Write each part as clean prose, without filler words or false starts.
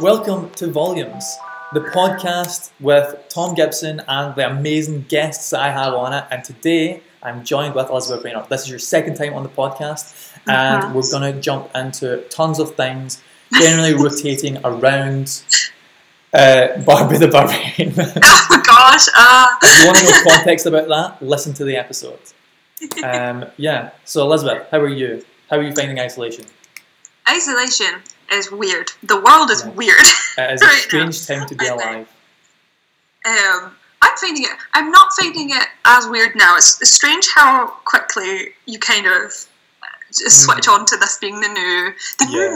Welcome to Volumes, the podcast with Tom Gibson and the amazing guests I have on it. And today I'm joined with Elizabeth Reiner. This is your second time on the podcast, and We're going to jump into tons of things, generally rotating around Barbie the Barbarian. Oh, gosh. If you want to know context about that, listen to the episode. So Elizabeth, how are you? How are you finding isolation? Isolation is weird. The world is weird. It is right, a strange now. Time to be alive. I'm not finding it as weird now. It's strange how quickly you kind of just switch on to this being the new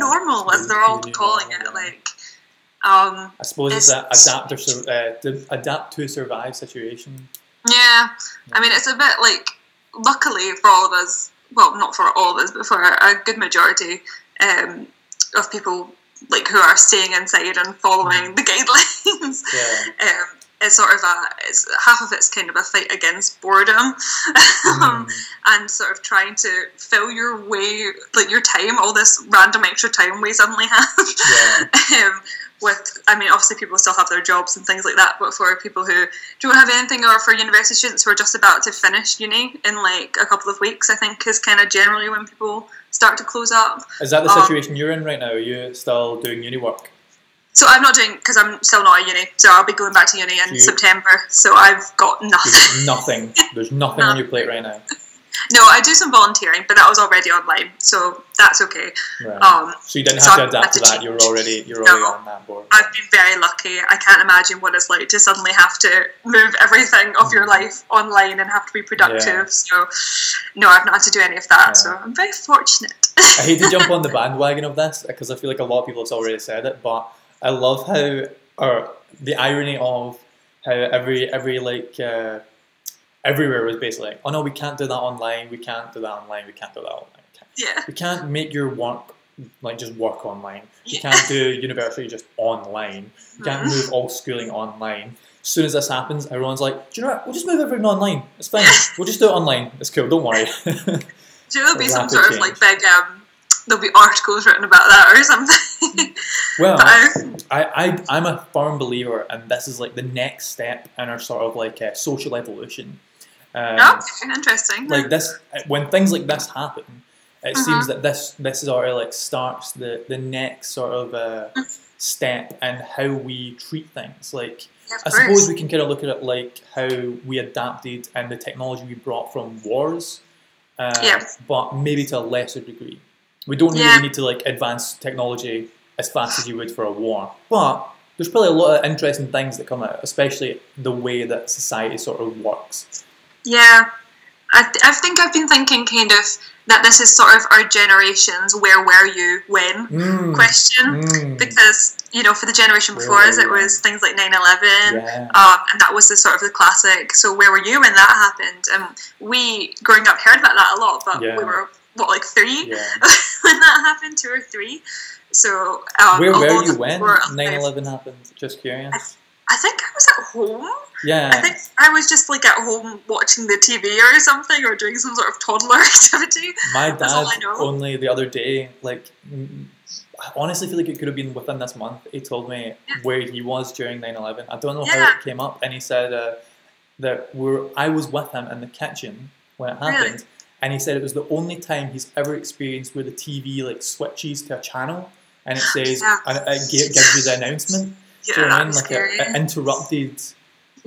normal, as they're all calling it. Like, I suppose it's adapt to survive situation. Yeah, I mean, it's a bit like, luckily for all of us, well, not for all of us, but for a good majority of people like who are staying inside and following the guidelines. Yeah. It's sort of half of it's kind of a fight against boredom, and sort of trying to fill your way, like your time, all this random extra time we suddenly have. Yeah. Obviously people still have their jobs and things like that, but for people who don't have anything, or for university students who are just about to finish uni in like a couple of weeks, I think is kind of generally when people start to close up. Is that the situation you're in right now? Are you still doing uni work? So I'm not doing, because I'm still not at uni, so I'll be going back to uni in September, so I've got nothing. There's nothing on your plate right now. No, I do some volunteering, but that was already online, so that's okay. Right. So you didn't have to adapt to that, you're already on that board. I've been very lucky. I can't imagine what it's like to suddenly have to move everything of your life online and have to be productive, so no, I've not had to do any of that, so I'm very fortunate. I hate to jump on the bandwagon of this, because I feel like a lot of people have already said it, but I love the irony of how every everywhere was basically like, oh no, we can't do that online. Yeah. We can't make your work, like just work online. Yeah. You can't do university just online. You can't move all schooling online. As soon as this happens, everyone's like, do you know what, we'll just move everything online. It's fine. We'll just do it online. It's cool, don't worry. Do you know there'll be some sort of like big, there'll be articles written about that or something. Well, I'm a firm believer, and this is like the next step in our sort of like social evolution. Interesting. Like this, when things like this happen, it seems that this is already like starts the next sort of step in how we treat things. Like I suppose we can kind of look at it like how we adapted and the technology we brought from wars, but maybe to a lesser degree. We don't really need to like advance technology as fast as you would for a war. But there's probably a lot of interesting things that come out, especially the way that society sort of works. Yeah. I think I've been thinking kind of that this is sort of our generation's where were you when question. Because, you know, for the generation before us, it was things like 9/11, and that was the sort of the classic, so where were you when that happened? And we, growing up, heard about that a lot, but we were... what, like three? Yeah. When that happened, 2 or 3. So, where were you when 9/11 happened? Just curious. I think I was at home. Yeah. I think I was just like at home watching the TV or something, or doing some sort of toddler activity. My dad only the other day, like, I honestly feel like it could have been within this month, he told me where he was during 9/11. I don't know how it came up, and he said that I was with him in the kitchen when it happened. Really? And he said it was the only time he's ever experienced where the TV like switches to a channel and it says, and it gives you the announcement. Yeah, so then, like it interrupted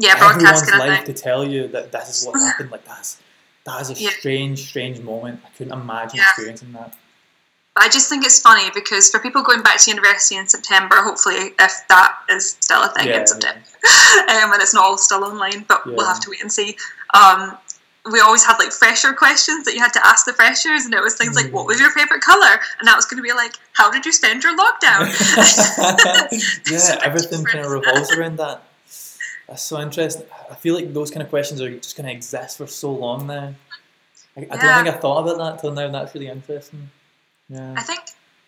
everyone's life to tell you that this is what happened. Like that is a strange moment. I couldn't imagine experiencing that. But I just think it's funny because for people going back to university in September, hopefully, if that is still a thing in September, and it's not all still online, but we'll have to wait and see. We always had like fresher questions that you had to ask the freshers, and it was things like, what was your favourite colour? And that was going to be like, how did you spend your lockdown? So everything kind of revolves around that. That's so interesting. I feel like those kind of questions are just going to exist for so long now. I don't think I thought about that till now, and that's really interesting. Yeah. I think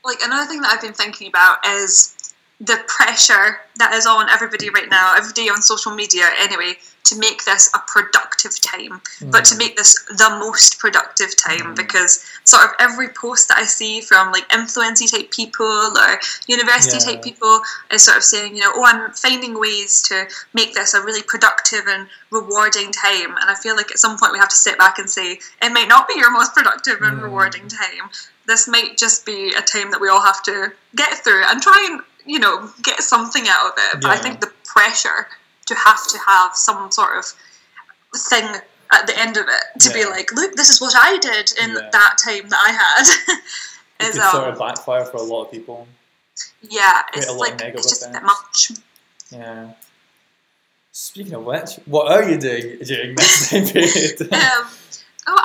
like another thing that I've been thinking about is the pressure that is on everybody right now, every day on social media anyway, to make this a productive time, but to make this the most productive time, because sort of every post that I see from like influencer type people or university type people is sort of saying, you know, oh, I'm finding ways to make this a really productive and rewarding time. And I feel like at some point we have to sit back and say, it might not be your most productive and rewarding time. This might just be a time that we all have to get through and try and, you know, get something out of it. But I think the pressure to have some sort of thing at the end of it to be like, look, this is what I did in that time that I had. It could sort of backfire for a lot of people. Yeah, it's like, it's just a bit much. Yeah. Speaking of which, what are you doing during this time period? I've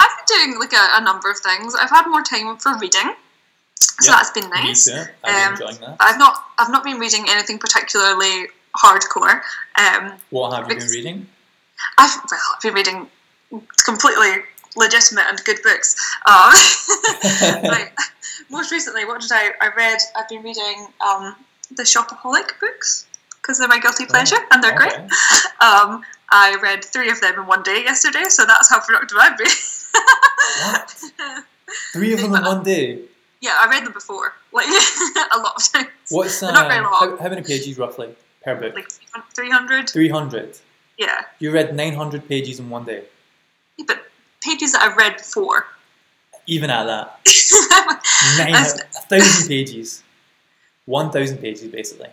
been doing like a number of things. I've had more time for reading. So that's been nice. Me too. I've been enjoying that. I've not been reading anything particularly hardcore. What have you been reading? I've been reading completely legitimate and good books. Like, most recently, what did I read? I've been reading the Shopaholic books, because they're my guilty pleasure, and they're great. I read 3 of them in one day yesterday, so that's how productive I've been. What? 3 of them in one day? Yeah, I read them before, like, a lot of times. What's not very long. How many pages, roughly, per book? Like 300. 300? Yeah. You read 900 pages in one day? Yeah, but pages that I've read before. Even at that? 1,000 pages. 1,000 pages, basically.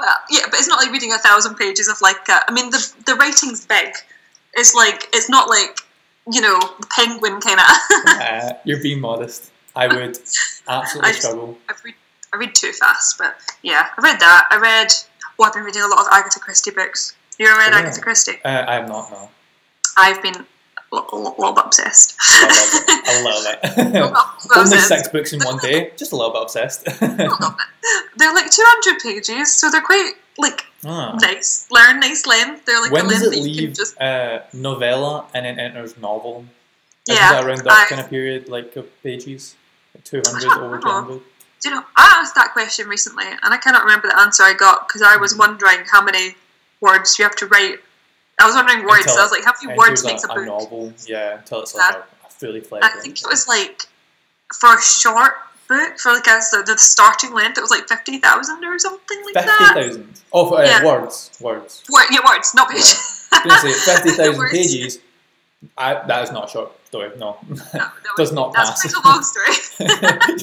Well, yeah, but it's not like reading 1,000 pages of, like, I mean, the writing's big. It's like, it's not like, you know, the Penguin kind of. You're being modest. I would absolutely struggle. I read too fast, but yeah, I read that. I've been reading a lot of Agatha Christie books. You ever read Agatha Christie? I have not, no. I've been a little bit obsessed. A little bit. Only 6 books in one day, just a little bit obsessed. They're like 200 pages, so they're quite, like, nice. Nice length. They're like when does it leave just novella and it enters novel? Is that around that kind of period, like, of pages? 200 over 200. Do you know, I asked that question recently, and I cannot remember the answer I got, because I was wondering how many words you have to write. I was wondering words, so I was like, how many words makes a book? A novel, yeah, until it's like a fully fledged. I think it was like, for a short book, for like the starting length, it was like 50,000 or something like that. 50,000? Oh, for, words. Words, not pages. I was going to say, 50,000 pages, that is not a short story, no does not pass. That's quite a long story.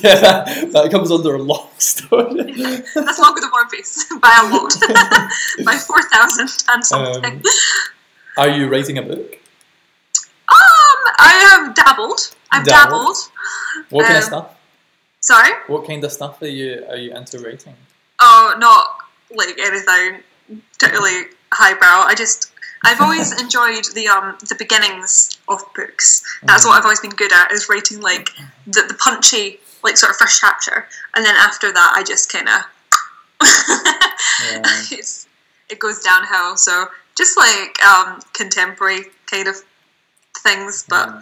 Yeah, that comes under a long story. Yeah, that's longer than One Piece, by a lot. By 4,000 and something. Are you writing a book? I have dabbled. I've dabbled. What kind of stuff? Sorry? What kind of stuff are you into writing? Oh, not like anything particularly highbrow. I've always enjoyed the beginnings of books. That's what I've always been good at, is writing like the punchy, like, sort of first chapter, and then after that I just kind of it goes downhill. So just like contemporary kind of things, but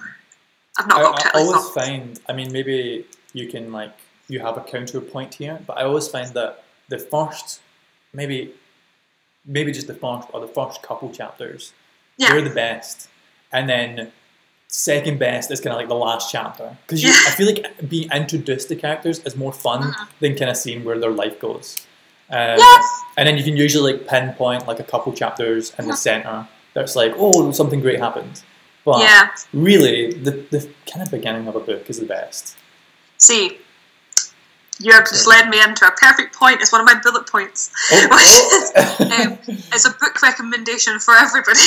I've not looked at it. I always find, I mean, maybe you can, like, you have a counterpoint here, but I always find that the first, maybe just the first couple chapters, they're the best, and then second best is kind of like the last chapter, because I feel like being introduced to characters is more fun than kind of seeing where their life goes. And then you can usually, like, pinpoint like a couple chapters in the center that's like, oh, something great happened, but really the kind of beginning of a book is the best. See, you have just led me into a perfect point. It's one of my bullet points. It's a book recommendation for everybody.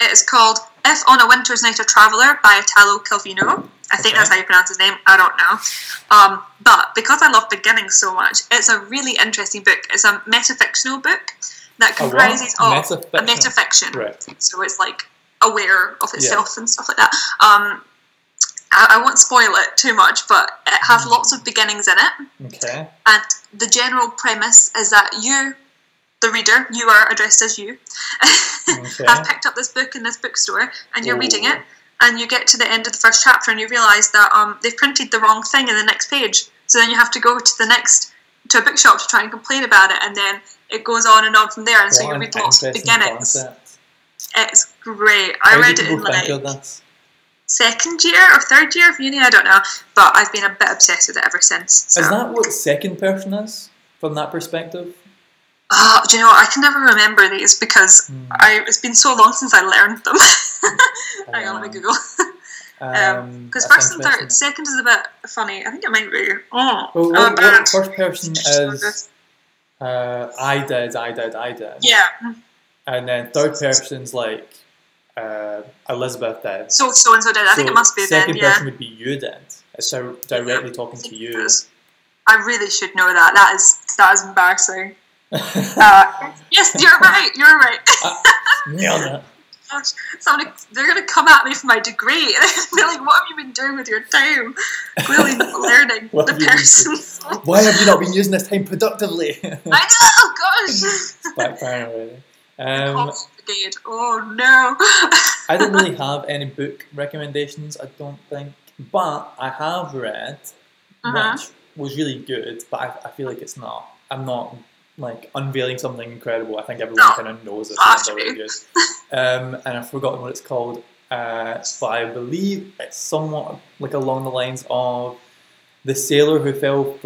It's called If on a Winter's Night a Traveller by Italo Calvino. I think that's how you pronounce his name. I don't know. But because I love beginnings so much, it's a really interesting book. It's a metafictional book that comprises a metafiction. Right. So it's, like, aware of itself and stuff like that. I won't spoil it too much, but it has lots of beginnings in it. Okay. And the general premise is that you, the reader, you are addressed as you, have picked up this book in this bookstore, and you're reading it, and you get to the end of the first chapter, and you realise that they've printed the wrong thing in the next page. So then you have to go to the next to a bookshop to try and complain about it, and then it goes on and on from there, and so you read lots of beginnings. Concept. It's great. I read it in like second year or third year of uni, I don't know, but I've been a bit obsessed with it ever since. So. Is that what second person is, from that perspective? Oh, do you know, I can never remember these because it's been so long since I learned them. Hang on, let me Google. Because first and third, second is a bit funny. I think it might be. Oh, well, what first person is I did. Yeah. And then third person's like Elizabeth did. So-and-so did. I think it must be second person would be you did. It's directly talking to you. I really should know that. That is embarrassing. Yes, you're right. Nailed it. Gosh, they're going to come at me for my degree. They're like, what have you been doing with your time? Clearly not learning. Why have you not been using this time productively? I know, oh gosh. It's backfiring already. Oh no. I didn't really have any book recommendations, I don't think. But I have read, which was really good, but I feel like it's not. I'm not... like unveiling something incredible. I think everyone kind of knows it. And I've forgotten what it's called, but I believe it's somewhat like along the lines of The Sailor Who Fell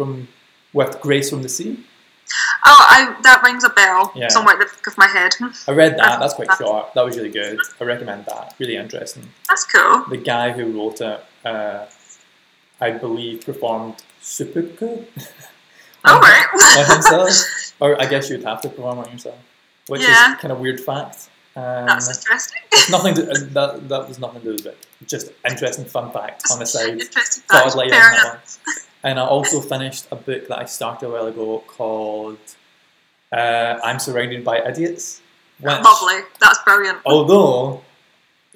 with Grace from the Sea. Oh, that rings a bell somewhere at the back of my head. I read that. That's quite short. That was really good. I recommend that. Really interesting. That's cool. The guy who wrote it, I believe, performed seppuku. Alright. Or I guess you'd have to perform it yourself, which is kind of weird fact. That's interesting. That was nothing to do with it. Just interesting fun fact on the side. Interesting fact. And I also finished a book that I started a while ago called I'm Surrounded by Idiots. Lovely. That's brilliant. Although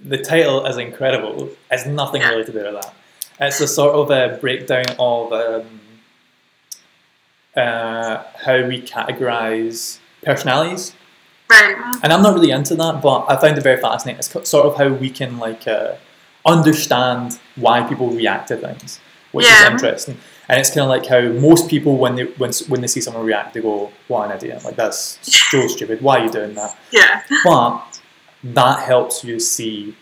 the title is incredible, it's nothing really to do with that. It's a sort of a breakdown of... how we categorise personalities, right? And I'm not really into that, but I found it very fascinating. It's sort of how we can understand why people react to things, which is interesting. And it's kind of like how most people when they see someone react, they go, "What an idiot! Like that's so stupid. Why are you doing that?" Yeah. But that helps you see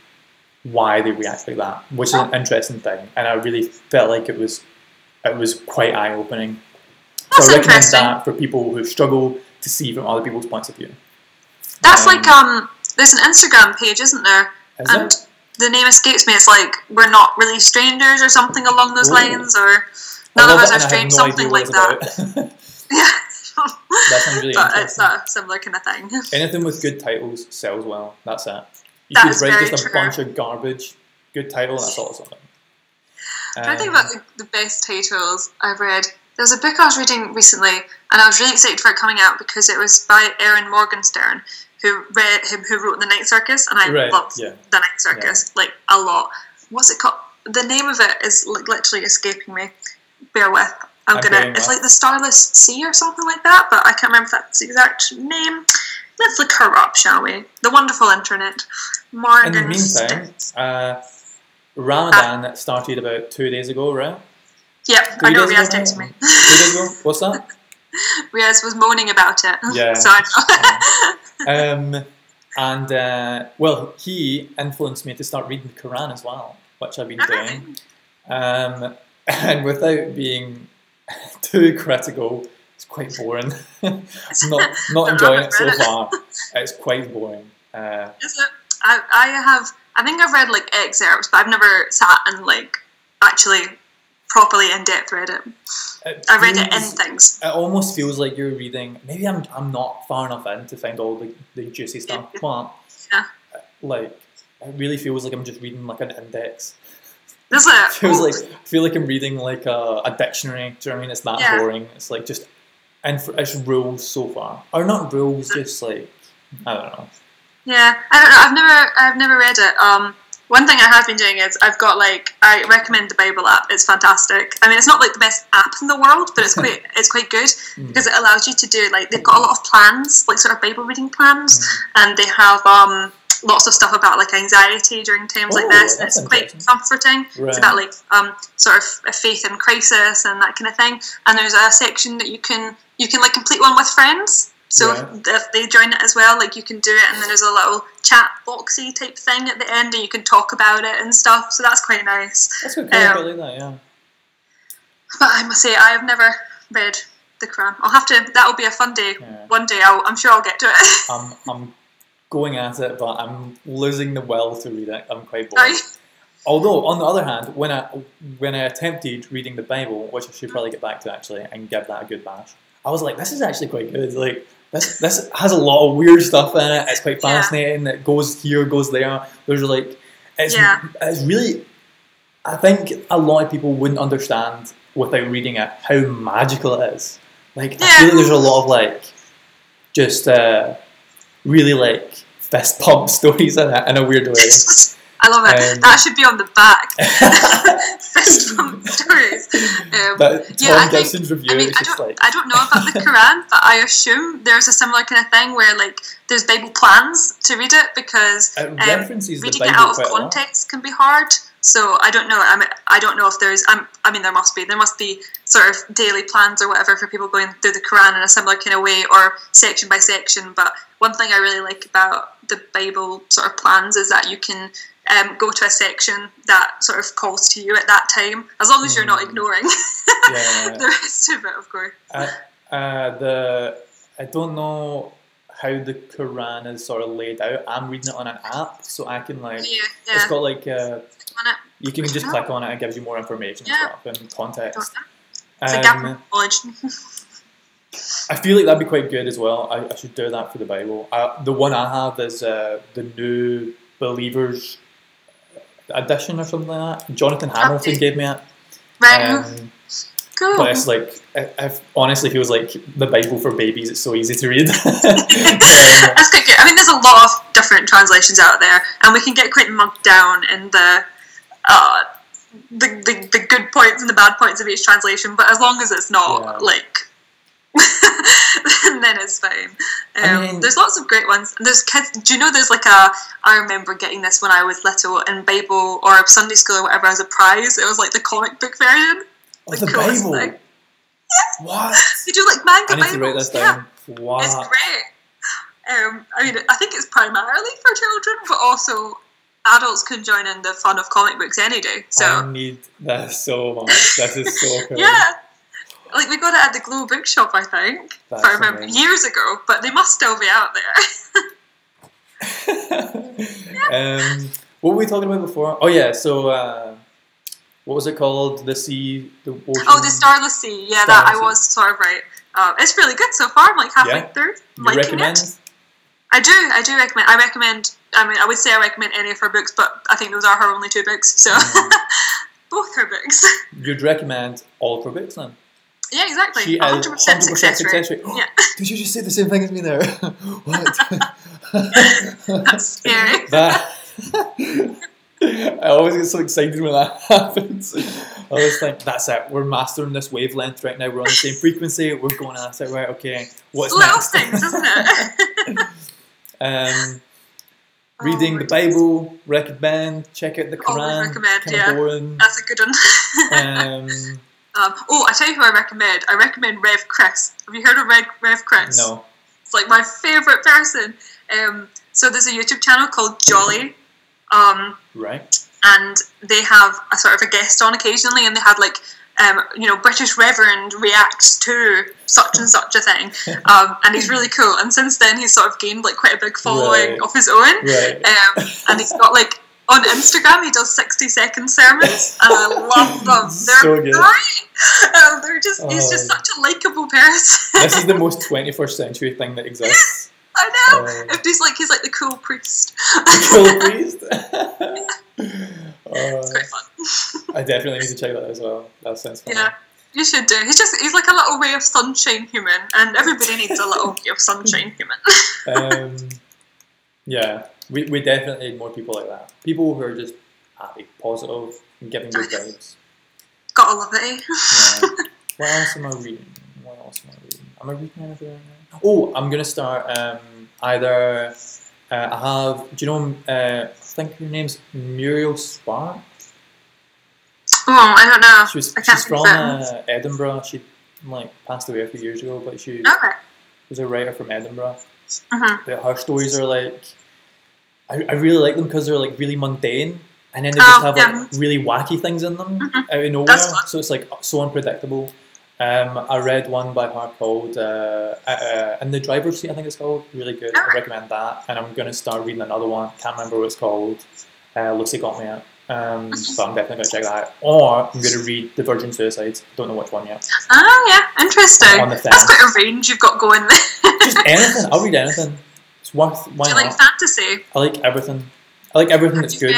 why they react like that, which is an interesting thing. And I really felt like it was quite eye opening. So I recommend that for people who struggle to see from other people's points of view. That's there's an Instagram page, isn't there? Is it? The name escapes me. It's like we're not really strangers or something along those lines, or none of us are strangers, something like that. Yeah, that sounds really interesting. It's a similar kind of thing. Anything with good titles sells well. That's it. You could write just a bunch of garbage. Good title, that's all something. I'm trying to think about the best titles I've read. There was a book I was reading recently, and I was really excited for it coming out because it was by Erin Morgenstern, who wrote The Night Circus, and I loved The Night Circus a lot. What's it called? The name of it is literally escaping me. Bear with. It's like The Starless Sea or something like that, but I can't remember if that's the exact name. Let's look her up, shall we? The wonderful internet. In the meantime, Ramadan started about 2 days ago, right? Yeah, I know Riaz texted me. 2 days ago? What's that? Riaz was moaning about it. Yeah. So I know. He influenced me to start reading the Quran as well, which I've been doing. And without being too critical, it's quite boring. not enjoying it so far. It's quite boring. Is it? I think I've read excerpts, but I've never sat and actually properly in-depth read it. I read it in things. It almost feels like you're reading... Maybe I'm not far enough in to find all the juicy stuff, but it really feels like I'm just reading an index. Does it? I feel like I'm reading a dictionary. Do you know what I mean? It's that boring. It's just... And it's rules so far. Or not rules, just I don't know. Yeah, I don't know. I've never read it. One thing I have been doing is I've got I recommend the Bible app. It's fantastic. I mean, it's not the best app in the world, but it's quite good because it allows you to do they've got a lot of plans, sort of Bible reading plans, and they have lots of stuff about like anxiety during times like this, and it's quite comforting. Right. It's about like sort of a faith in crisis and that kind of thing. And there's a section that you can like complete one with friends. So if they join it as well, like you can do it, and then there's a little chat boxy type thing at the end, and you can talk about it and stuff. So that's quite nice. That's good. But I must say, I have never read the Quran. I'll have to. That'll be a fun day. Yeah. One day, I'm sure I'll get to it. I'm going at it, but I'm losing the will to read it. I'm quite bored. Although, on the other hand, when I attempted reading the Bible, which I should probably get back to actually and give that a good bash, I was like, this is actually quite good. Like this has a lot of weird stuff in it. It's quite fascinating. It goes here, goes there. There's like it's really. I think a lot of people wouldn't understand without reading it how magical it is. Like I feel like there's a lot of like just really like fist pump stories in it in a weird way. I love it. That should be on the back. Fist pump stories. Tom Gibson's review. I don't know about the Quran, but I assume there's a similar kind of thing where like there's Bible plans to read it because references reading the Bible it out of context can be hard. So I don't know. I don't know if there's. I mean, there must be. There must be sort of daily plans or whatever for people going through the Quran in a similar kind of way or section by section. But one thing I really like about the Bible sort of plans is that you can go to a section that sort of calls to you at that time, as long as you're not ignoring the rest of it, of course. I don't know how the Quran is sort of laid out. I'm reading it on an app, so I can like it's got like you can just click on it and it gives you more information and context. It's a gap of knowledge. I feel like that'd be quite good as well. I should do that for the Bible. The one I have is the New Believers edition or something like that. Jonathan Hamilton gave me it. Right. Cool. But it's like, it honestly feels like the Bible for babies. It's so easy to read. That's quite good. I mean, there's a lot of different translations out there, and we can get quite mugged down in the good points and the bad points of each translation. But as long as it's not like, then it's fine. There's lots of great ones. And there's kids. Do you know there's like a? I remember getting this when I was little in Bible or Sunday school or whatever as a prize. It was like the comic book version. The Bible. Thing. Yeah. What? They do like manga Bibles. I need to write this down. Yeah. Wow. It's great. I mean, I think it's primarily for children, but also adults can join in the fun of comic books any day. So I need that so much. That is so cool. Yeah. Like we got it at the Glow Bookshop, I think. That's I remember amazing. Years ago, but they must still be out there. What were we talking about before? Oh yeah, so. What was it called? The Sea, the Ocean? Oh, The Starless Sea. Yeah, I was sort of right. It's really good so far. I'm like halfway through. I'm liking it. I do recommend. I would say I recommend any of her books, but I think those are her only two books. So both her books. You'd recommend all of her books then? Yeah, exactly. She 100% success rate. Yeah. Did you just say the same thing as me there? What? That's scary. I always get so excited when that happens. I always think, that's it, we're mastering this wavelength right now, we're on the same frequency, we're going at it, right, okay, what's next? Little things, isn't it? Reading the Bible, recommend, check out the Quran. Recommend, boring. That's a good one. I tell you who I recommend. I recommend Rev Chris. Have you heard of Rev Chris? No. It's like my favourite person. So there's a YouTube channel called Jolly. Right. And they have a sort of a guest on occasionally, and they had like, British Reverend reacts to such and such a thing, and he's really cool. And since then, he's sort of gained like quite a big following of his own, and he's got like on Instagram, he does 60-second sermons, and I love them. They're great. So he's just such a likable person. This is the most 21st century thing that exists. I know. He's like the cool priest. It's quite fun. I definitely need to check that as well. That sounds fun. Yeah, you should do. He's like a little ray of sunshine human, and everybody needs a little ray of sunshine human. We definitely need more people like that. People who are just happy, positive, and giving good vibes. Gotta love it. Yeah. What else am I reading? Am I reading anything right now? Oh, I'm going to start either I have, I think her name's Muriel Spark. Oh, I don't know. She's from Edinburgh. She passed away a few years ago, but she was a writer from Edinburgh. But her stories are I really like them because they're really mundane, and then they just have really wacky things in them out of nowhere. So it's so unpredictable. I read one by her called In the Driver's Seat, I think it's called. Really good. I recommend that. And I'm going to start reading another one. Can't remember what it's called. Lucy got me it. So I'm definitely going to check that out. Or I'm going to read The Virgin Suicides. Don't know which one yet. Oh, yeah. Interesting. That's quite a range you've got going there. Just anything. I'll read anything. It's worth... Why not? Do you like fantasy? I like everything. That's good.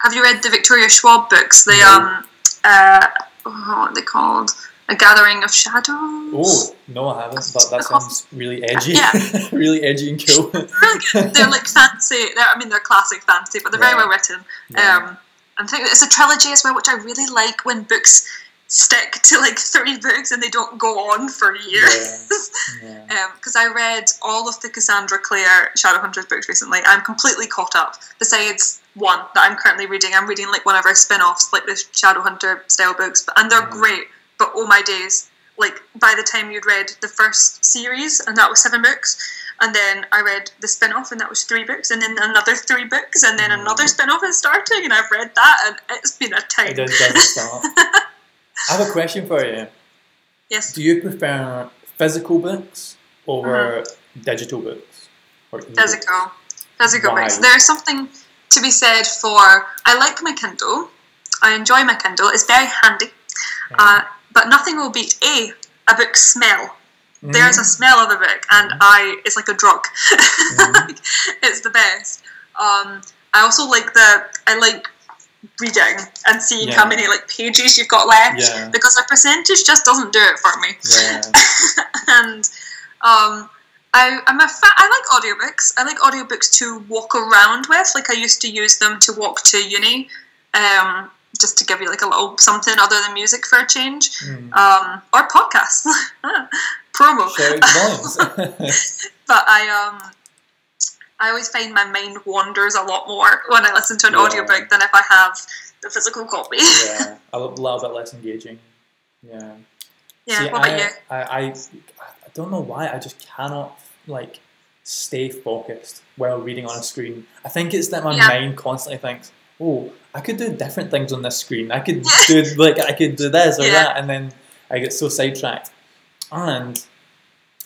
Have you read the Victoria Schwab books? They what are they called? A Gathering of Shadows? Oh, no, I haven't, but that sounds really edgy. Yeah. Really edgy and cool. They're fancy. They're classic fantasy, but they're very well written. Yeah. I think it's a trilogy as well, which I really like when books stick to 3 books and they don't go on for years. Because I read all of the Cassandra Clare Shadowhunters books recently. I'm completely caught up, besides one that I'm currently reading. I'm reading one of our spin-offs, the Shadowhunter style books, and they're great. But oh my days, by the time you'd read the first series, and that was 7 books, and then I read the spin-off, and that was 3 books, and then another 3 books, and then another spin-off is starting, and I've read that, and it's been a time. It doesn't start. I have a question for you. Yes. Do you prefer physical books over digital books? Or physical. Physical books. There's something to be said for, I like my Kindle. I enjoy my Kindle. It's very handy. But nothing will beat a book's smell. Mm. There's a smell of a book, and it's like a drug. It's the best. I also like reading and seeing how many pages you've got left because a percentage just doesn't do it for me. Yeah. And I like audiobooks. I like audiobooks to walk around with. I used to use them to walk to uni. Just to give you a little something other than music for a change, or podcasts, promo. But I always find my mind wanders a lot more when I listen to an audiobook than if I have the physical copy. Yeah, a little bit less engaging. Yeah. Yeah. See, what about you? I don't know why I just cannot stay focused while reading on a screen. I think it's that my mind constantly thinks, oh, I could do different things on this screen. I could do this or that, and then I get so sidetracked. And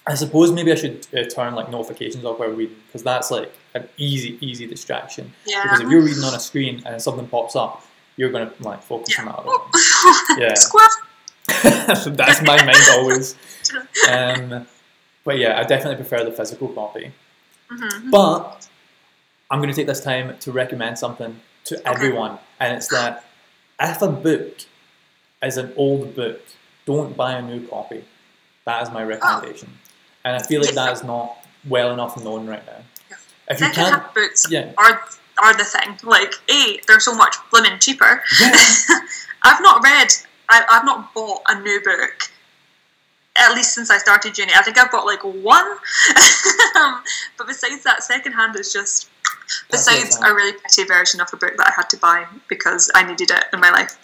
I suppose maybe I should turn notifications off while reading, because that's an easy distraction. Yeah. Because if you're reading on a screen and something pops up, you're gonna focus on that. Yeah. Squad. That's my mind always. But I definitely prefer the physical copy. Mm-hmm. But I'm gonna take this time to recommend something to everyone, and it's that if a book is an old book, don't buy a new copy. That is my recommendation, and I feel that is not well enough known right now. Yeah. If you can't, books are the thing. They're so much blooming cheaper. Yeah. I've not bought a new book, at least since I started uni. I think I've bought one, but besides that, secondhand is just. Besides a really petty version of a book that I had to buy because I needed it in my life.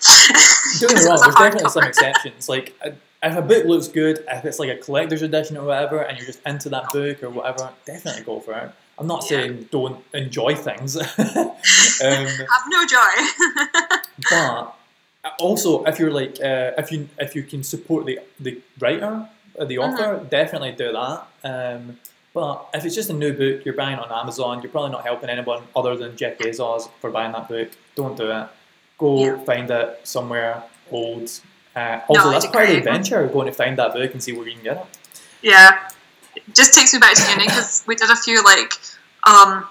Don't get me wrong, there's definitely some exceptions. If a book looks good, if it's a collector's edition or whatever, and you're just into that book or whatever, definitely go for it. I'm not saying don't enjoy things. Have no joy. But also, if you're if you can support the writer or the author, definitely do that. But if it's just a new book, you're buying it on Amazon, you're probably not helping anyone other than Jeff Bezos for buying that book. Don't do it. Go find it somewhere old. That's quite an adventure, going to find that book and see where you can get it. Yeah. It just takes me back to uni, because we did a few,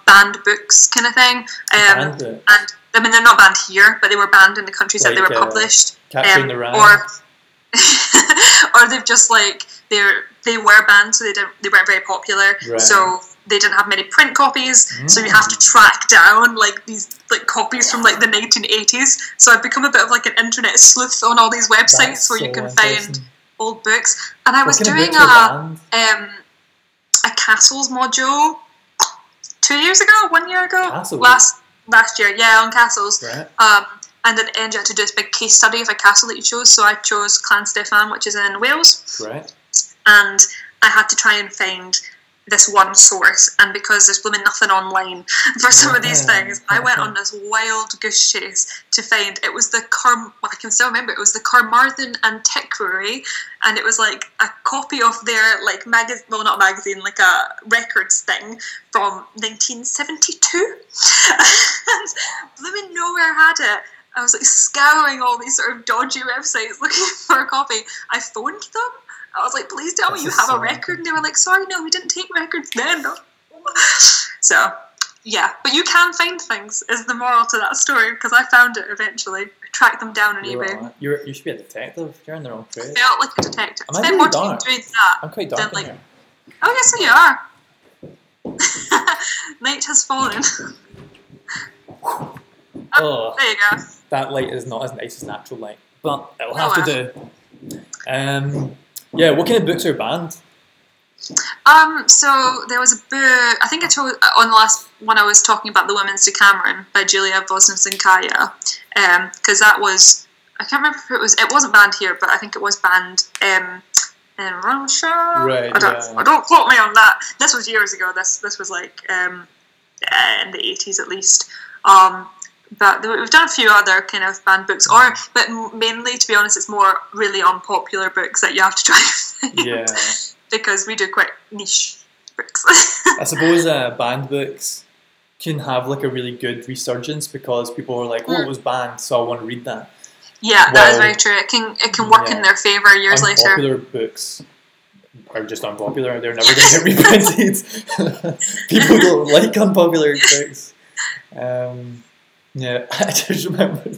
banned books kind of thing. And they're not banned here, but they were banned in the countries that they were published. Capturing the Rams. Or they've just, they were banned, so they weren't very popular. Right. So they didn't have many print copies. Mm. So you have to track down these copies from the 1980s. So I've become a bit of an internet sleuth on all these websites where you can find old books. And I was doing a castles module 1 year ago? Castlewood. Last year, yeah, on castles. Right. And at the end you had to do this big case study of a castle that you chose, so I chose Clan Stefan, which is in Wales. Right. And I had to try and find this one source, and because there's blooming nothing online for some of these things, I went on this wild goose chase to find, it was the I can still remember, it was the Carmarthen Antiquary, and it was like a copy of their like magazine, well not magazine, like a records thing from 1972. And blooming nowhere had it. I was like scouring all these sort of dodgy websites looking for a copy. I phoned them. I was like, please tell me you have a record. And they were like, sorry, no, we didn't take records then. So, yeah. But you can find things, is the moral to that story, because I found it eventually. I tracked them down on eBay. You should be a detective. You're in the wrong trade. I felt like a detective. Am I really dark? I'm quite dark in here. Oh, yes, you are. Night has fallen. Oh, there you go. That light is not as nice as natural light, but it'll have to do. Yeah, what kind of books are banned? So there was a book, I think I told on the last one I was talking about, The Women's Decameron by Julia Bosnian-Sincaya, because that was, I can't remember if it wasn't banned here, but I think it was banned in Russia. Right, I don't quote me on that. This was years ago. This was like in the 80s at least. But we've done a few other kind of banned books, but mainly, to be honest, it's more really unpopular books that you have to try and find, because we do quite niche books. I suppose banned books can have like a really good resurgence because people are like, it was banned, so I want to read that. Yeah, that is very true. It can work in their favour years later. Unpopular books are just unpopular. They're never going to get reprinted. People don't like unpopular books. Yeah, I just remembered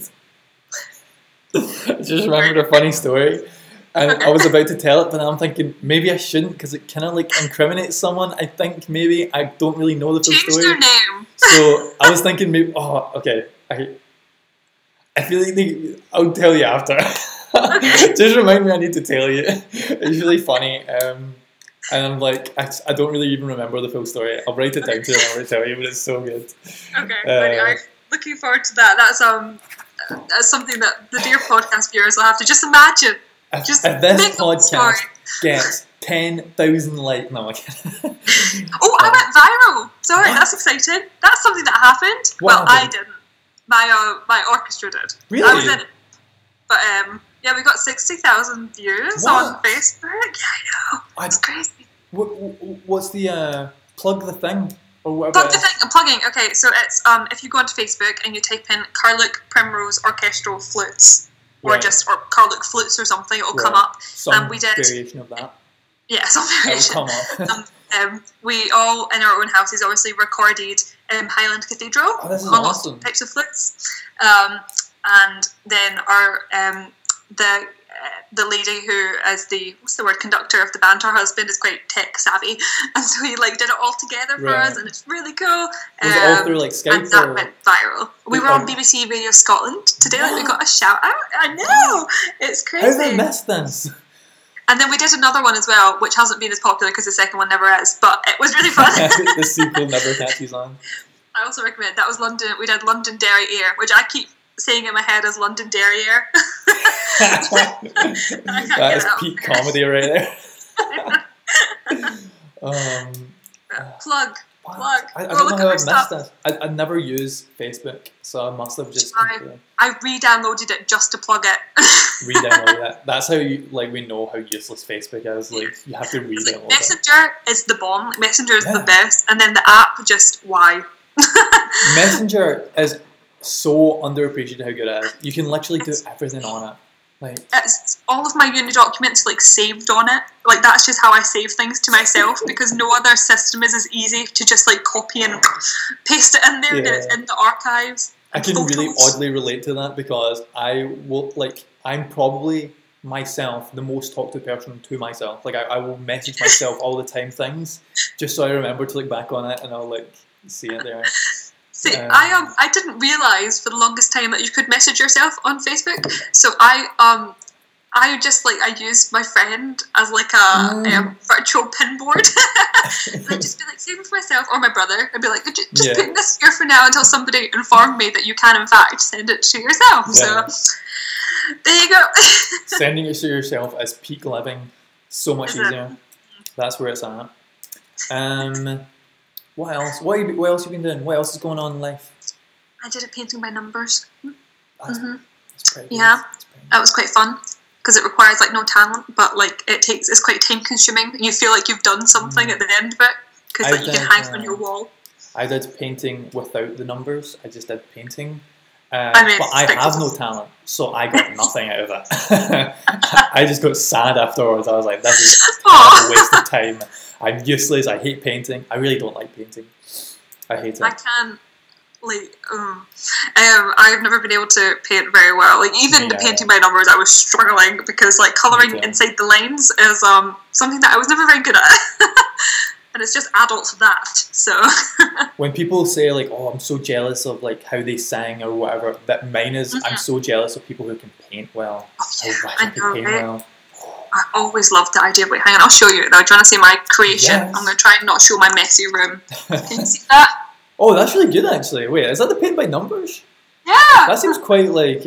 a funny story, and I was about to tell it, but I'm thinking maybe I shouldn't because it kind of like incriminates someone. I think maybe I don't really know the full story. Change their name. So I was thinking maybe. Oh, okay. I feel like I'll tell you after. Okay. Just remind me I need to tell you. It's really funny. And I'm like, I don't really even remember the full story. I'll write it down to remember to tell you, but it's so good. Okay. Anyway. Looking forward to that. That's something that the dear podcast viewers will have to just imagine. If this podcast gets 10,000 likes, no, I can't. Oh, I went viral. Sorry, what? That's exciting. That's something that happened. What happened? I didn't. My orchestra did. Really? I was in it. But we got 60,000 views on Facebook. Yeah, I know. It's crazy. What's the plug the thing? Okay, so it's if you go onto Facebook and you type in Karluk Primrose Orchestral Flutes, or Karluk Flutes or something, it'll come up. Some variation of that. Yeah, some variation. It'll come up. We all, in our own houses, obviously recorded Highland Cathedral on lots of types of flutes. And then our the lady who is the conductor of the band, her husband is quite tech savvy, and so he like did it all together for us, and it's really cool. Was it all through like Skype, and that went viral. We were on BBC Radio Scotland today. Like we got a shout out. I know, it's crazy. How did I miss this? And then we did another one as well, which hasn't been as popular because the second one never is, but it was really fun. The sequel never catches on. I also recommend that was London. We did London Dairy Air, which I keep saying in my head as London Derriere. That is peak comedy right there. Plug. I don't know how I missed this. I never use Facebook, so I must have just... I re-downloaded it just to plug it. Re-download it. That's how we know how useless Facebook is. You have to re-download it. Messenger is the bomb. Messenger is the best. And then the app, just why? Messenger is... so underappreciated how good it is. You can literally do everything on it. It's all of my uni documents saved on it. That's just how I save things to myself, because no other system is as easy to just copy and paste it in there. Get it in the archives. I can really oddly relate to that, because I will I'm probably myself the most talked to person to myself. I will message myself all the time things just so I remember to look back on it, and I'll see it there. See, I didn't realise for the longest time that you could message yourself on Facebook. So I I just, like, I used my friend as, like, a virtual pin board. And I'd just be, like, saving for myself or my brother. I'd be like, just putting this here for now until somebody informed me that you can, in fact, send it to yourself. Yeah. So, there you go. Sending it to yourself is peak living. So much easier. That's where it's at. What else? What else have you been doing? What else is going on in life? I did a painting by numbers. That's pretty nice. That's pretty nice. That was quite fun. Because it requires, like, no talent, but, like, it's quite time-consuming. You feel like you've done something at the end of it, because, like, you can hang it on your wall. I did painting without the numbers. I just did painting. But I have no talent, so I got nothing out of it. I just got sad afterwards. I was like, this is a waste of time. I'm useless. I hate painting. I really don't like painting. I hate it. I can't. Like, I've never been able to paint very well. Like, even the painting by numbers, I was struggling because, like, colouring inside the lines is something that I was never very good at. And it's just adults that, so. When people say, like, oh, I'm so jealous of, like, how they sang or whatever, that mine is, I'm so jealous of people who can paint well. I know, right? I always loved the idea of, like, hang on, I'll show you it though. Do you want to see my creation? Yes. I'm going to try and not show my messy room. Can you see that? Oh, that's really good, actually. Wait, is that the paint by numbers? Yeah. That seems quite, like,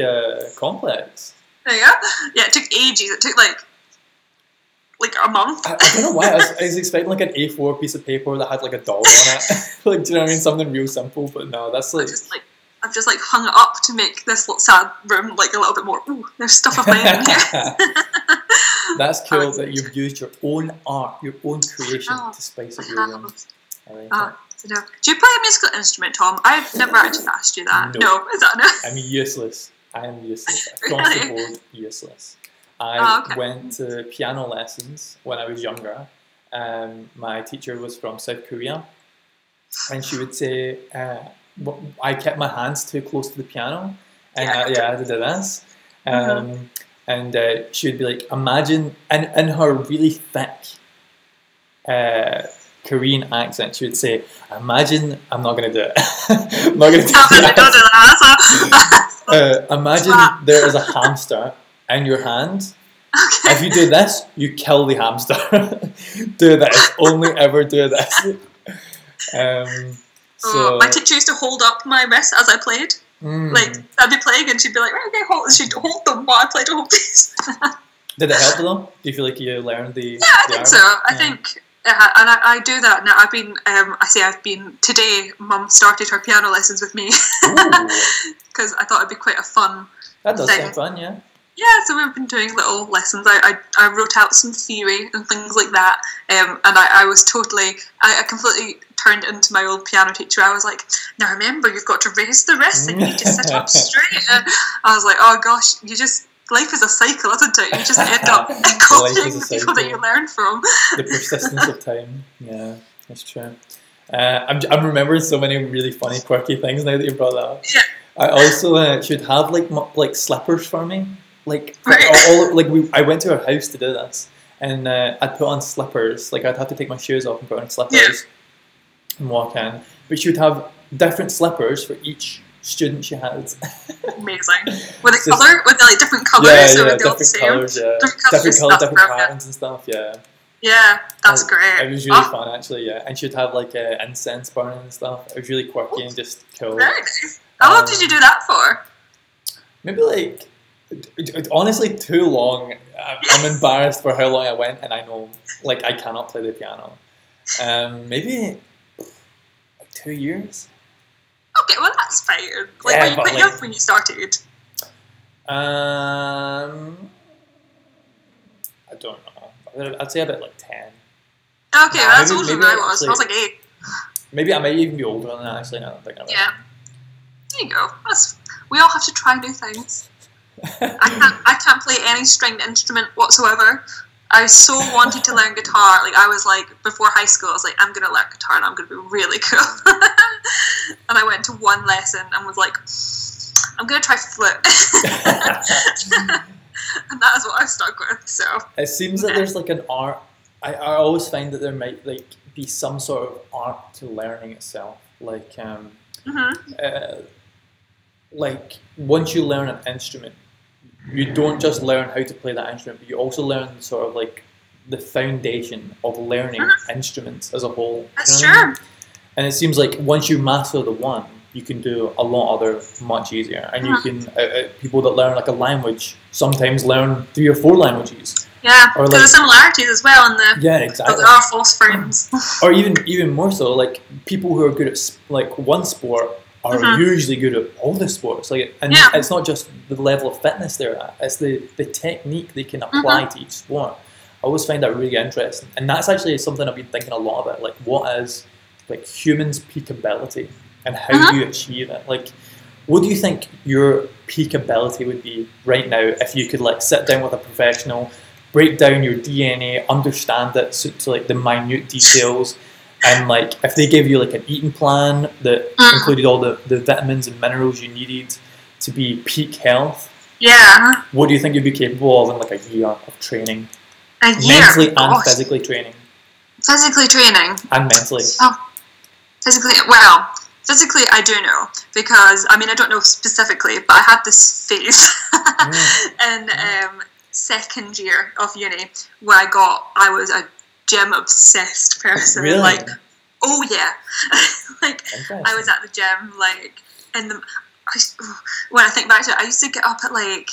complex. There you go. Yeah, it took ages. It took, like a month. I don't know why. I was expecting, like, an A4 piece of paper that had, like, a doll on it. Like, do you know what I mean? Something real simple, but no, that's, like... I've just, like, hung it up to make this sad room, like, a little bit more, ooh, there's stuff of my own here. That's cool that you've used your own art, your own creation to spice up your room. I like that. No. Do you play a musical instrument, Tom? I've never actually asked you that. No. Is that no? I'm useless. I am useless. Across the board, useless. I went to piano lessons when I was younger. My teacher was from South Korea. And she would say, I kept my hands too close to the piano. And I did this. And she would be like, imagine, and in her really thick... Korean accent, she would say, imagine, I'm not going to do it. I'm not going to do that. Imagine there is a hamster in your hand. Okay. If you do this, you kill the hamster. Do this. Only ever do this. My teacher used to hold up my wrist as I played. Like, I'd be playing and she'd be like, right, okay, hold. She'd hold them while I played. Hold these. Did it help though? Do you feel like you learned the... Yeah, I think so. I think... And I do that now. I've been, today, Mum started her piano lessons with me because I thought it'd be quite a fun sound fun, yeah. Yeah, so we've been doing little lessons. I wrote out some theory and things like that, and I completely turned into my old piano teacher. I was like, now remember, you've got to raise the wrist and you need to sit up straight. And I was like, oh gosh, life is a cycle, isn't it? You just end up copying the people that you learn from. The persistence of time. Yeah, that's true. I'm remembering so many really funny, quirky things now that you brought that up. Yeah. I also should have like slippers for me. Like, I went to her house to do this, and I'd put on slippers. Like, I'd have to take my shoes off and put on slippers and walk in. But she would have different slippers for each student she had. Amazing. With a colour? With like different colours? Yeah, or different colours, yeah. Different colours, different patterns and stuff, yeah. Yeah, that's great. It was really fun, actually, yeah. And she'd have like incense burning and stuff. It was really quirky and just cool. Very nice. How long did you do that for? Maybe like... Honestly, too long. I'm embarrassed for how long I went, and I know, like, I cannot play the piano. Maybe 2 years? Okay, well that's fine. Like, were you quite young when you started? I don't know. I'd say about like 10. Okay, that's older than I was. I was like 8. Maybe I might even be older than that. Actually, now that I'm thinking about it. There you go. We all have to try new things. I can't play any stringed instrument whatsoever. I so wanted to learn guitar. Like, I was like, before high school, I was like, I'm going to learn guitar and I'm going to be really cool. And I went to one lesson and was like, I'm going to try flute. And that is what I've stuck with, so. It seems that there's like an art. I always find that there might like be some sort of art to learning itself. Like, like once you learn an instrument, you don't just learn how to play that instrument, but you also learn sort of like the foundation of learning instruments as a whole. That's true. I mean? And it seems like once you master the one, you can do a lot other much easier. And you can, people that learn like a language sometimes learn 3 or 4 languages. Yeah, because like, of similarities as well in the there are false frames. Or even more so, like people who are good at like one sport are usually good at all the sports. Like, and it's not just the level of fitness they're at; it's the technique they can apply to each sport. I always find that really interesting, and that's actually something I've been thinking a lot about. Like, what is like humans' peak ability, and how do you achieve it? Like, what do you think your peak ability would be right now if you could like sit down with a professional, break down your DNA, understand it to like the minute details, and like if they gave you like an eating plan that included all the vitamins and minerals you needed to be peak health, what do you think you'd be capable of in like a year of training? A year? Mentally and physically training. Physically training? And mentally. Oh, physically, well, physically I do know, because, I mean, I don't know specifically, but I had this phase in second year of uni where I was a gym obsessed person. Really? Like, oh yeah. Like, I was at the gym, like, when I think back to it, I used to get up at like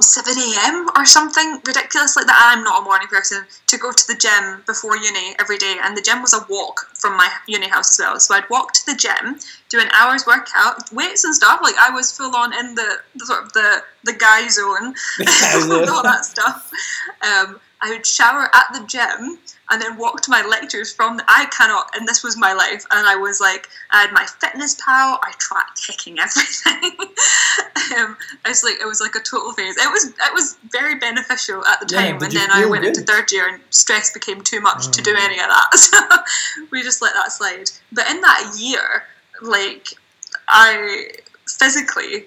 7 a.m. or something ridiculous like that. I'm not a morning person, to go to the gym before uni every day, and the gym was a walk from my uni house as well, so I'd walk to the gym, do an hour's workout, weights and stuff. Like, I was full on in the sort of the guy zone and all that stuff. I would shower at the gym and then walk to my lectures and this was my life. And I was like, I had my fitness pal, I tried kicking everything. It was like a total phase. It was very beneficial at the time. And then I went into third year and stress became too much to do any of that. So we just let that slide. But in that year, like, I physically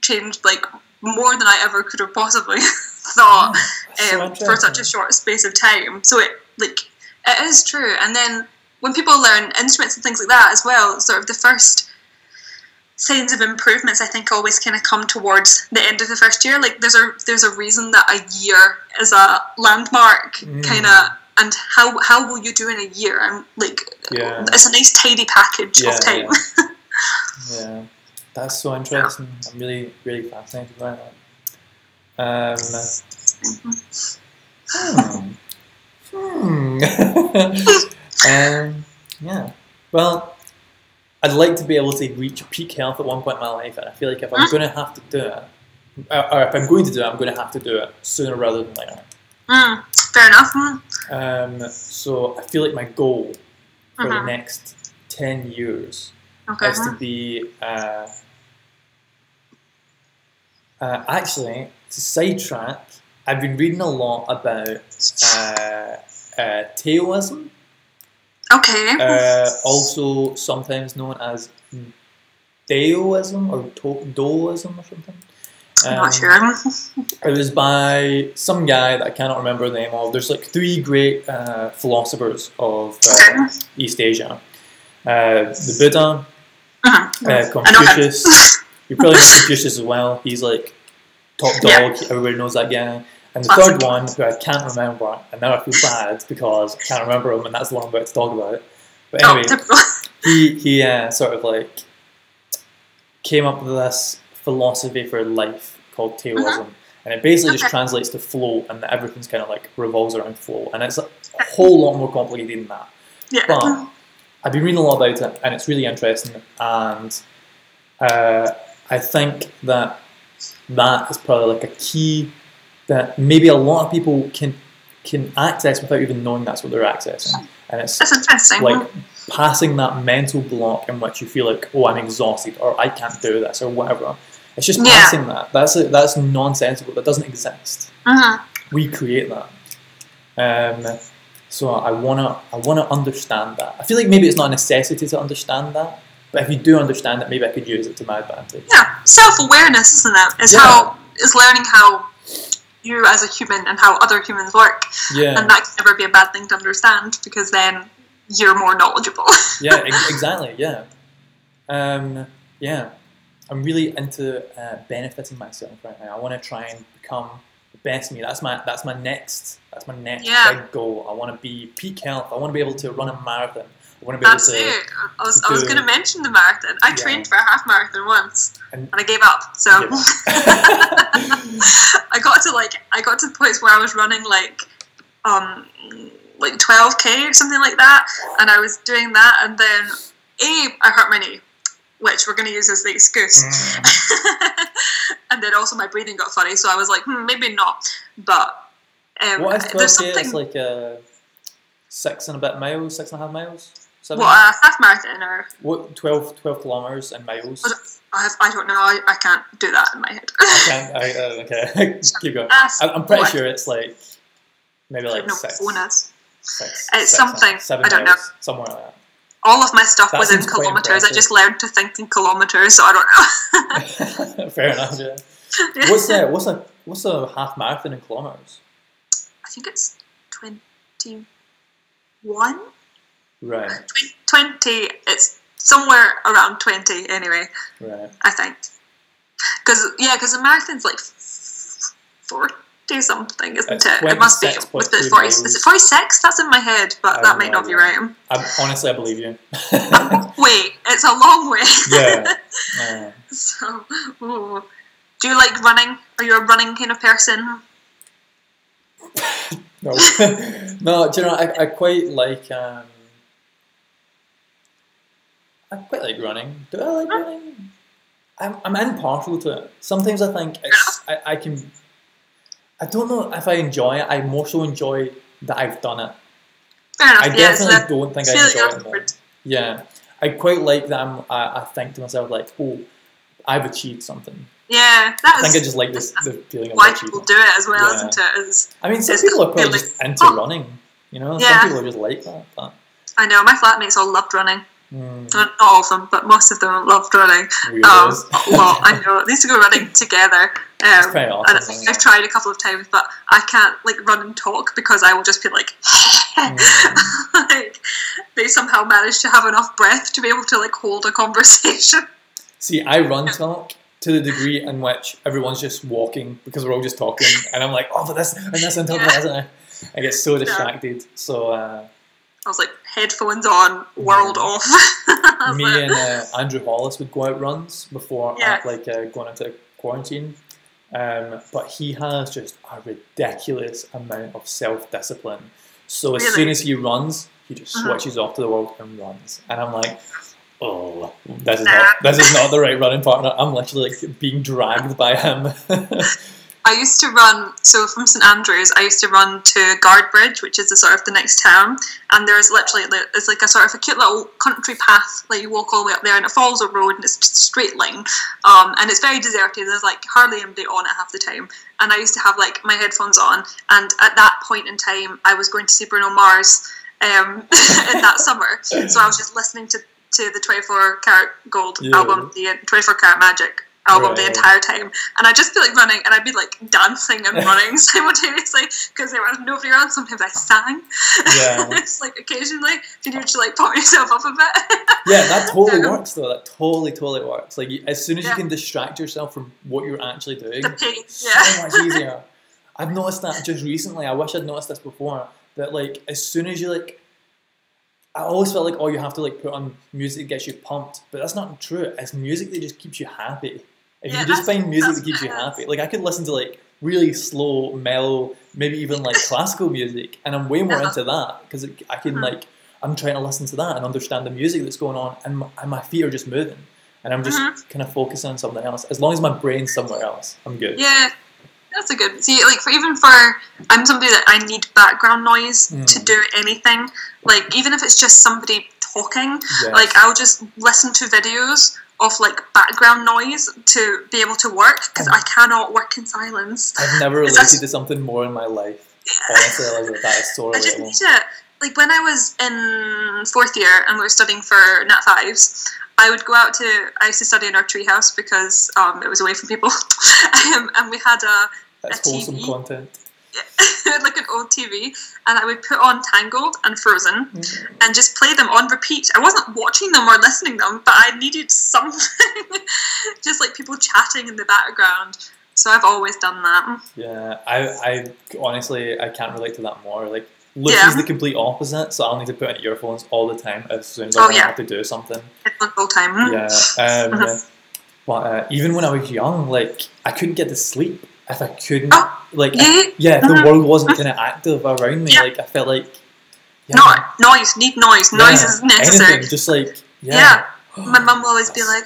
changed like more than I ever could have possibly thought for such a short space of time. So it is true. And then when people learn instruments and things like that as well, sort of the first signs of improvements, I think, always kind of come towards the end of the first year. Like, there's a reason that a year is a landmark kind of, and how will you do in a year? And like, it's a nice tidy package of time. Yeah. That's so interesting. I'm really, really fascinated by that. Well, I'd like to be able to reach peak health at one point in my life, and I feel like if I'm going to have to do it, or if I'm going to do it, I'm going to have to do it sooner rather than later. Fair enough. So I feel like my goal for the next 10 years is to be actually, to sidetrack, I've been reading a lot about Taoism. Okay. Also sometimes known as Daoism or Daoism or something. I'm not sure. It was by some guy that I cannot remember the name of. There's like 3 great philosophers of East Asia. The Buddha, Confucius. You probably know Confucius as well. He's like top dog. Everybody knows that guy. And the third one, who I can't remember, and now I feel bad because I can't remember him, and that's the one I'm about to talk about. But anyway, he sort of like came up with this philosophy for life called Taoism, and it basically just translates to flow, and that everything's kind of like revolves around flow, and it's a whole lot more complicated than that. Yeah. But I've been reading a lot about it, and it's really interesting, and I think that is probably like a key that maybe a lot of people can access without even knowing that's what they're accessing. And it's like passing that mental block in which you feel like, oh, I'm exhausted, or I can't do this, or whatever. It's just passing that. That's nonsensical. That doesn't exist. We create that. So I wanna understand that. I feel like maybe it's not a necessity to understand that, but if you do understand it, maybe I could use it to my advantage. Yeah, self-awareness, isn't it? Is learning how you as a human and how other humans work. Yeah. And that can never be a bad thing to understand, because then you're more knowledgeable. Yeah, exactly. Yeah. I'm really into benefiting myself right now. I want to try and become the best me. That's my next yeah. big goal. I want to be peak health. I want to be able to run a marathon. I want to be able Absolutely. To I was going to mention the marathon. I trained for a half marathon once, and I gave up. So yeah. I got to the point where I was running like 12k or something like that, and I was doing that, and then I hurt my knee, which we're going to use as the excuse. And then also my breathing got funny, so I was like, maybe not. But what is 12K? Something... It's like a 6.5 miles? 7? What, a half marathon? Or... What, 12 kilometres and miles? I don't know, I can't do that in my head. Okay, keep going. I'm pretty sure it's like, maybe like 6. It's something, 7 miles, I don't know. Somewhere like that. All of my stuff was in kilometres. I just learned to think in kilometres, so I don't know. Fair enough, yeah. What's a half marathon in kilometres? I think it's 21. Right. 20. It's somewhere around 20 anyway. Right. I think. Because the marathon's like 40 something, isn't it? It must be. Is it 46? That's in my head, but that might not be right. Honestly, I believe you. Wait, it's a long way. Yeah. So, do you like running? Are you a running kind of person? No. No, do you know, I quite like running. Do I like running? I'm impartial to it. Sometimes I think I don't know if I enjoy it. I more so enjoy that I've done it. Fair enough, don't think I enjoy it. Yeah. I quite like that I think to myself, like, oh, I've achieved something. Yeah, I think I just like the feeling of why people do it as well, isn't it? Some people are probably just into running, you know? Yeah. Some people are just like that. But... I know, my flatmates all loved running. Not all of them, but most of them loved running. Well, I know, at least go running together. It's pretty awesome, and I've tried a couple of times, but I can't like run and talk because I will just be like, like they somehow manage to have enough breath to be able to like hold a conversation. See, I run talk to the degree in which everyone's just walking because we're all just talking, and I'm like, oh, but this and this and talking, isn't it? I get so distracted, so. I was like, headphones on, world off. Me and Andrew Hollis would go out runs before going into quarantine. But he has just a ridiculous amount of self-discipline. So as soon as he runs, he just switches off to the world and runs. And I'm like, oh, this is not the right running partner. I'm literally like being dragged by him. I used to run, so from St Andrews, I used to run to Guardbridge, which is the sort of the next town, and it's like a sort of a cute little country path, like you walk all the way up there, and it follows a road, and it's just a straight line, and it's very deserted, there's like hardly anybody on it half the time, and I used to have like my headphones on, and at that point in time, I was going to see Bruno Mars in that summer, so I was just listening to the 24 Karat Gold album, the 24 Karat Magic album the entire time, and I'd just be like running, and I'd be like dancing and running simultaneously because there was nobody around. Sometimes I sang. Yeah, it's like occasionally you need to like pop yourself up a bit. Yeah, that totally works though. That totally works. Like as soon as you can distract yourself from what you're actually doing, the pain, so much easier. I've noticed that just recently. I wish I'd noticed this before. That like as soon as you like. I always felt like, oh, you have to like put on music that gets you pumped, but that's not true. It's music that just keeps you happy. If you just find music that keeps you happy, like I could listen to like really slow, mellow, maybe even like classical music, and I'm way more into that because I can like I'm trying to listen to that and understand the music that's going on, and my feet are just moving, and I'm just kind of focusing on something else. As long as my brain's somewhere else, I'm good. Yeah, that's a good. See, like I'm somebody that I need background noise to do anything. Like even if it's just somebody talking, like I'll just listen to videos of like background noise to be able to work because I cannot work in silence. I've never related to something more in my life. Honestly, that is so relatable. I just need it. Like when I was in fourth year and we were studying for Nat 5s, I used to study in our treehouse because it was away from people, and we had a TV. That's wholesome content. like an old TV, and I would put on Tangled and Frozen and just play them on repeat. I wasn't watching them or listening to them, but I needed something, just like people chatting in the background. So I've always done that. Yeah, I honestly, I can't relate to that more. Like, Lucy's the complete opposite, so I'll need to put in earphones all the time as soon as I have to do something. It's the whole time. Yeah. But even when I was young, like, I couldn't get to sleep if I couldn't. The world wasn't kind of active around me. Yeah. Like, I felt like... Yeah. No, noise, need noise. Yeah. Noise is necessary. Anything, just like... Yeah. My mum will always be like,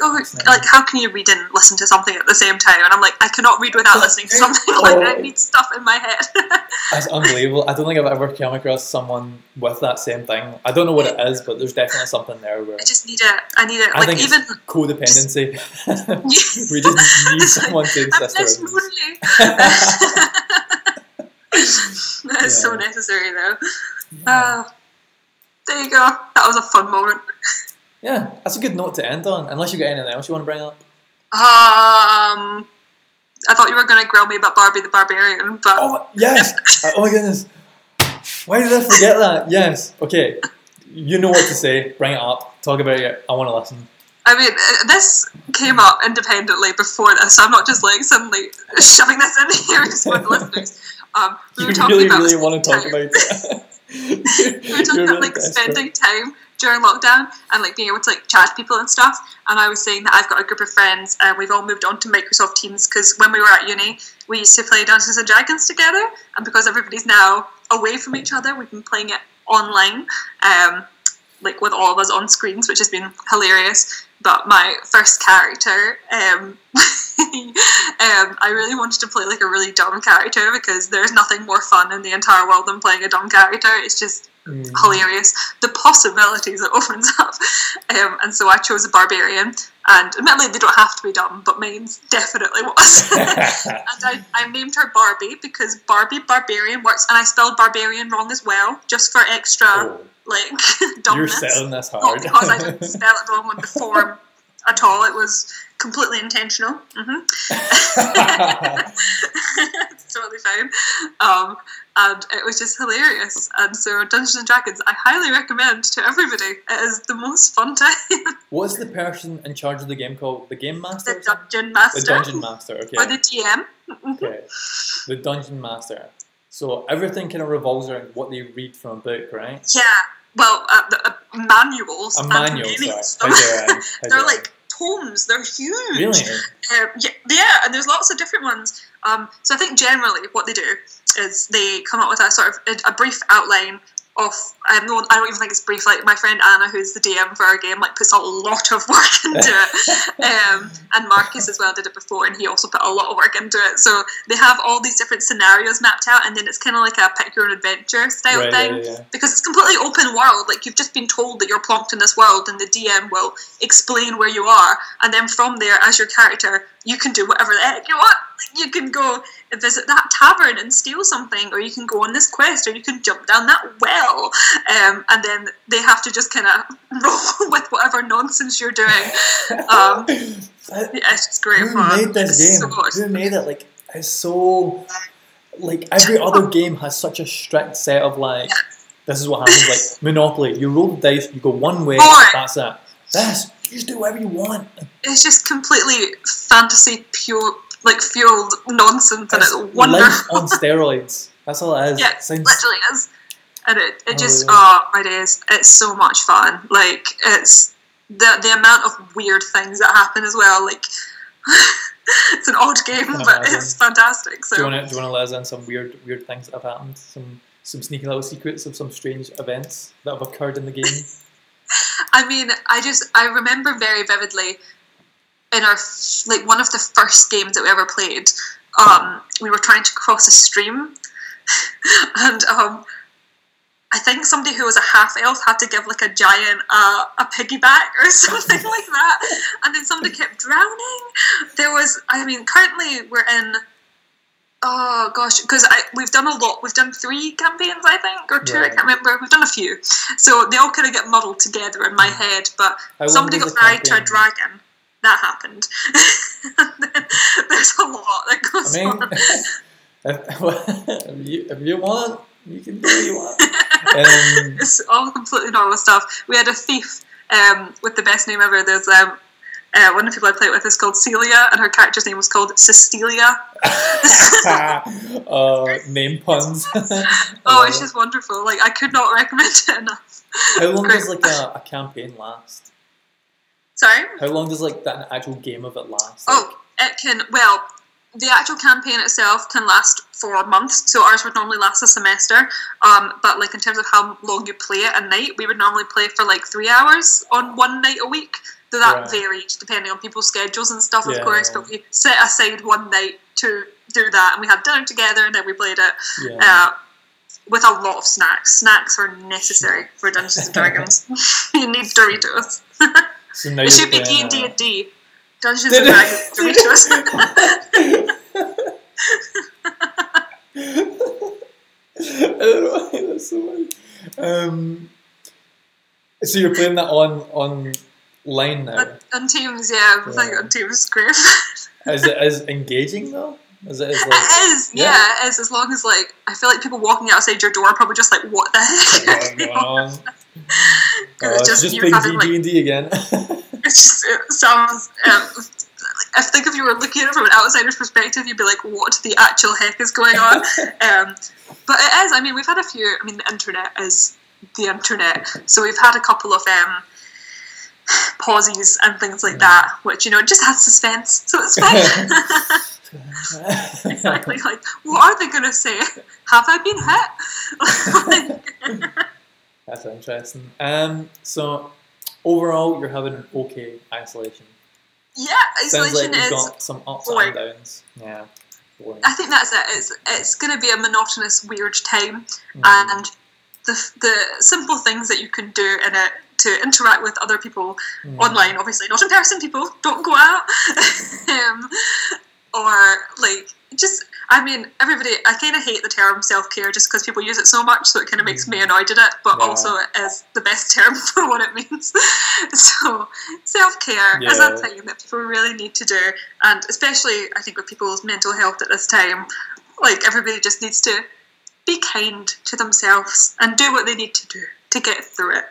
how can you read and listen to something at the same time? And I'm like, I cannot read without listening to something. Like, I need stuff in my head. That's unbelievable. I don't think I've ever come across someone with that same thing. I don't know what it is, but there's definitely something there where... I just need it. I need it. I think even it's codependency. We just need someone to exist. That is so necessary, though. Yeah. There you go. That was a fun moment. Yeah, that's a good note to end on, unless you've got anything else you want to bring up. I thought you were going to grill me about Barbie the Barbarian, but... Oh, yes! Oh my goodness. Why did I forget that? Yes. Okay, you know what to say. Bring it up. Talk about it. I want to listen. I mean, this came up independently before this, so I'm not just like suddenly shoving this in here just for the listeners. We were talking about... You really want to talk about it. We were talking about spending time during lockdown and being able to chat to people and stuff, and I was saying that I've got a group of friends and we've all moved on to Microsoft Teams because when we were at uni we used to play Dungeons and Dragons together, and because everybody's now away from each other we've been playing it online, with all of us on screens, which has been hilarious. But my first character, I really wanted to play a really dumb character because there's nothing more fun in the entire world than playing a dumb character. It's just hilarious. The possibilities it opens up. And so I chose a barbarian. And admittedly, they don't have to be dumb, but mine's definitely was. And I named her Barbie because Barbie Barbarian works. And I spelled barbarian wrong as well, just for extra... Oh. Dumbness. You're selling this hard. Not because I didn't spell it wrong on the form at all. It was completely intentional. It's totally fine. And it was just hilarious. And so Dungeons and Dragons, I highly recommend to everybody. It is the most fun time. What's the person in charge of the game called? The Game Master? The Dungeon Master. The Dungeon Master, okay. Or the DM. Okay. The Dungeon Master. So everything kind of revolves around what they read from a book, right? Yeah. Well, manuals. A manual, sorry. They're tomes. They're huge. Really? Yeah, and there's lots of different ones. So I think generally what they do is they come up with a sort of a brief outline of... I don't even think it's brief. My friend Anna, who's the DM for our game, puts a lot of work into it. And Marcus as well did it before, and he also put a lot of work into it. So they have all these different scenarios mapped out, and then it's kind of like a pick your own adventure style thing. Yeah. Because it's completely open world. You've just been told that you're plonked in this world, and the DM will explain where you are. And then from there, as your character, you can do whatever the heck you want. You can go and visit that tavern and steal something, or you can go on this quest, or you can jump down that well. And then they have to just kind of roll with whatever nonsense you're doing. It's just great fun. Who made this game? Who made it? It's so... every other game has such a strict set of, this is what happens. Monopoly, you roll the dice, you go one way, that's it. This, you just do whatever you want. It's just completely fantasy pure... fueled nonsense, and it's wonderful. Life on steroids. That's all it is. Yeah, it literally is. And it just, it is. It's so much fun. It's the amount of weird things that happen as well. It's an odd game, but it's fantastic. So do you want to let us in some weird things that have happened? Some sneaky little secrets of some strange events that have occurred in the game? I mean, I remember very vividly in our one of the first games that we ever played, we were trying to cross a stream, and I think somebody who was a half elf had to give a giant a piggyback or something like that, and then somebody kept drowning. Currently we're in. Oh gosh, because we've done a lot. We've done 3 campaigns, I think, or 2. Yeah. I can't remember. We've done a few, so they all kind of get muddled together in my head. But somebody got married to a dragon. That happened. There's a lot that goes on. If you want, you can do what you want. It's all completely normal stuff. We had a thief with the best name ever. There's one of the people I played with is called Celia, and her character's name was called Cecilia. Name puns. It's just wonderful. Like, I could not recommend it enough. How long does a campaign last? Sorry? How long does an actual game of it last? It can. Well, the actual campaign itself can last 4 months, so ours would normally last a semester, but in terms of how long you play it a night, we would normally play for 3 hours on one night a week, though that varies depending on people's schedules and stuff, of course, but we set aside one night to do that, and we had dinner together, and then we played it with a lot of snacks. Snacks are necessary for Dungeons & Dragons. You need Doritos. So it should be D&D. Dungeons and Dragons Doritos. I don't know why that's so funny. So you're playing that on line now? On Teams, on Teams, great. Is it as engaging though? It is, as long as I feel people walking outside your door are probably just what the heck? Because it's just playing D&D again. It sounds. I think if you were looking at it from an outsider's perspective, you'd be like, "What the actual heck is going on?" But it is. I mean, we've had a few. I mean, the internet is the internet, so we've had a couple of pauses and things like that, which just adds suspense. So it's fine. Exactly. What are they going to say? Have I been hit? That's interesting. So. Overall, you're having an okay isolation. Yeah, isolation sounds you've got some ups and downs. Yeah, boring. I think that's it. It's going to be a monotonous, weird time, and the simple things that you can do in it to interact with other people online, obviously not in person. People don't go out, everybody. I kind of hate the term self-care just because people use it so much, so it kind of makes me annoyed at it, but also it is the best term for what it means. So self-care is a thing that people really need to do, and especially I think with people's mental health at this time, everybody just needs to be kind to themselves and do what they need to do to get through it.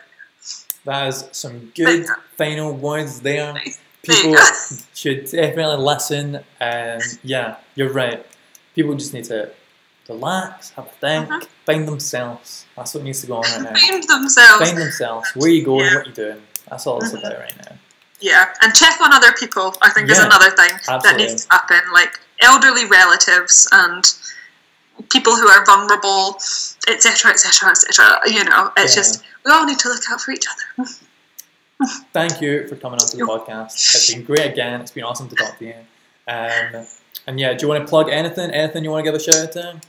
That is some good final words there. Nice. People should definitely listen, and you're right. People just need to relax, have a think, find themselves. That's what needs to go on right now. Find themselves. Where you going, what you're doing. That's all it's about right now. Yeah, and check on other people, I think, is another thing that needs to happen. Elderly relatives and people who are vulnerable, etc., etc., etc. Just, we all need to look out for each other. Thank you for coming on to the podcast. It's been great again. It's been awesome to talk to you. Do you want to plug anything? Anything you want to give a shout out to?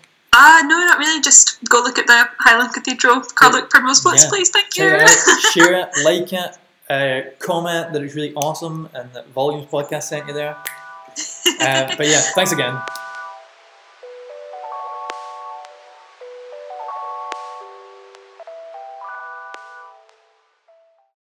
No, not really. Just go look at the Highland Cathedral, Karluk Primrose Orchestral Flutes, please. Thank you. Share it, like it, comment that it's really awesome and that Volumes podcast sent you there. But thanks again.